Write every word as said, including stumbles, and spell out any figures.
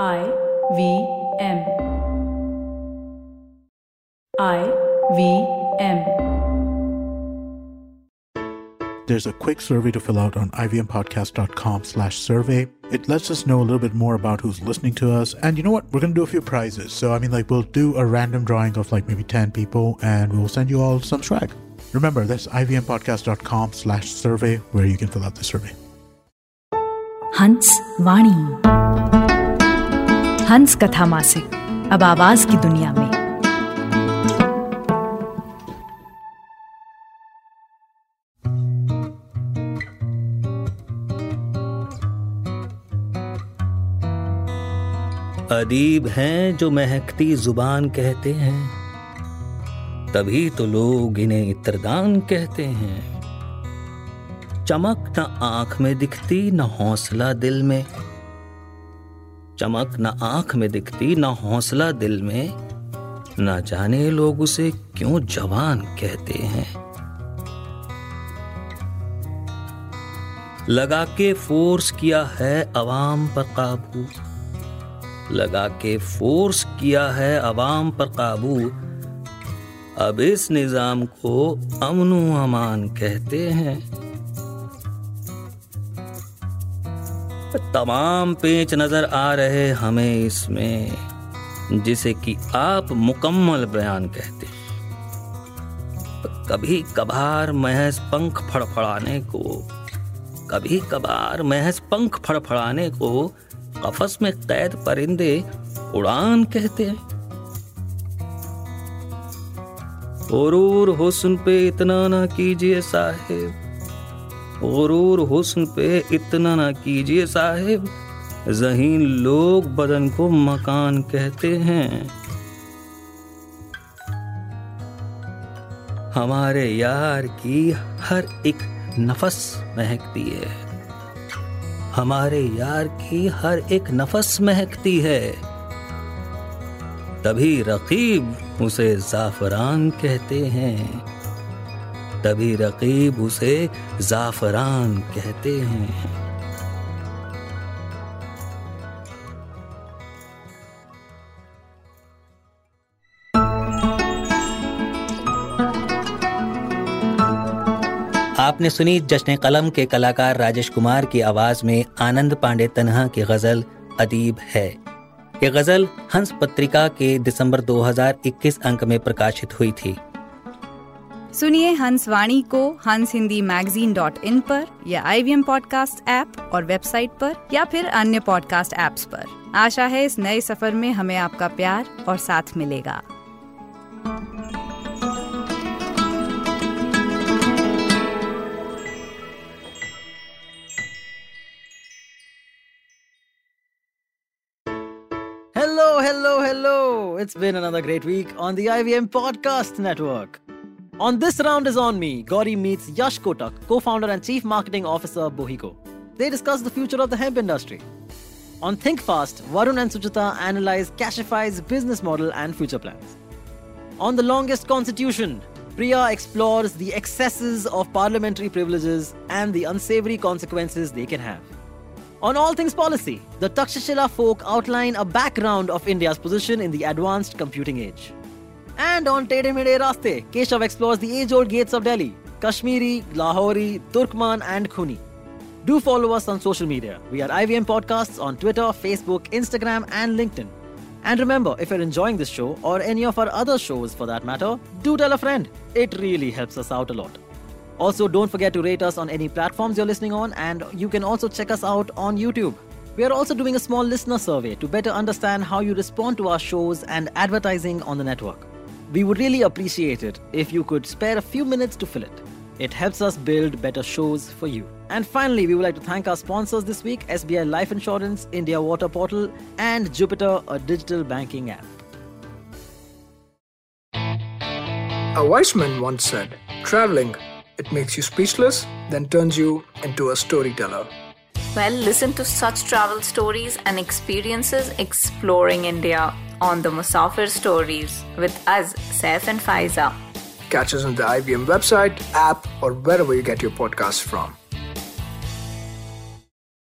I V M. There's a quick survey to fill out on I V M podcast dot com slash survey. It lets us know a little bit more about who's listening to us. And you know what? We're going to do a few prizes. So, I mean, like, we'll do a random drawing of like maybe ten people and we'll send you all some swag. Remember, that's I V M podcast dot com slash survey where you can fill out the survey. Hans Vaani. हंस कथा मासिक, अब आवाज की दुनिया में। अदीब हैं जो महकती जुबान कहते हैं, तभी तो लोग इन्हें इत्रदान कहते हैं। चमक न आंख में दिखती न हौसला दिल में, चमक न आंख में दिखती न हौसला दिल में, न जाने लोग उसे क्यों जवान कहते हैं। लगा के फोर्स किया है अवाम पर काबू, लगा के फोर्स किया है अवाम पर काबू, अब इस निजाम को अमन व अमान कहते हैं। तमाम पेच नजर आ रहे हमें इसमें, जिसे कि आप मुकम्मल बयान कहते। कभी कभार महज पंख फड़फड़ाने को, कभी कभार महज पंख फड़फड़ाने को कफस में कैद परिंदे उड़ान कहते हैं। गुरूर हुस्न पे इतना ना कीजिए साहिब, गुरूर हुस्न पे इतना ना कीजिए साहिब, जहीन लोग बदन को मकान कहते हैं। हमारे यार की हर एक नफस महकती है, हमारे यार की हर एक नफस महकती है, तभी रकीब उसे जाफरान कहते हैं, तभी रकीब उसे जाफरान कहते हैं। आपने सुनी जश्न कलम के कलाकार राजेश कुमार की आवाज में आनंद पांडे तन्हा की गजल अदीब है। ये गजल हंस पत्रिका के दिसंबर दो हज़ार इक्कीस अंक में प्रकाशित हुई थी। सुनिए हंस वाणी को हंस हिंदी मैगजीन डॉट इन पर या आईवीएम पॉडकास्ट ऐप और वेबसाइट पर या फिर अन्य पॉडकास्ट ऐप्स पर। आशा है इस नए सफर में हमें आपका प्यार और साथ मिलेगा। Hello hello hello, it's been another great week on the IVM podcast network. On this round is on me, Gauri meets Yash Kotak, co-founder and chief marketing officer of Bohiko. They discuss the future of the hemp industry. On Think Fast, Varun and Suchita analyze Cashify's business model and future plans. On The Longest Constitution, Priya explores the excesses of parliamentary privileges and the unsavory consequences they can have. On All Things Policy, the Takshashila folk outline a background of India's position in the advanced computing age. And on Tede Mede Raaste, Keshav explores the age-old gates of Delhi, Kashmiri, Lahori, Turkman and Khuni. Do follow us on social media. We are I V M Podcasts on Twitter, Facebook, Instagram and LinkedIn. And remember, if you're enjoying this show or any of our other shows for that matter, do tell a friend. It really helps us out a lot. Also, don't forget to rate us on any platforms you're listening on, and you can also check us out on YouTube. We are also doing a small listener survey to better understand how you respond to our shows and advertising on the network. We would really appreciate it if you could spare a few minutes to fill it. It helps us build better shows for you. And finally, we would like to thank our sponsors this week, S B I Life Insurance, India Water Portal, and Jupiter, a digital banking app. A wise man once said, traveling, it makes you speechless, then turns you into a storyteller. Well, listen to such travel stories and experiences exploring India on the Musafir Stories with us, Saif and Faiza. Catch us on the I V M website, app, or wherever you get your podcasts from.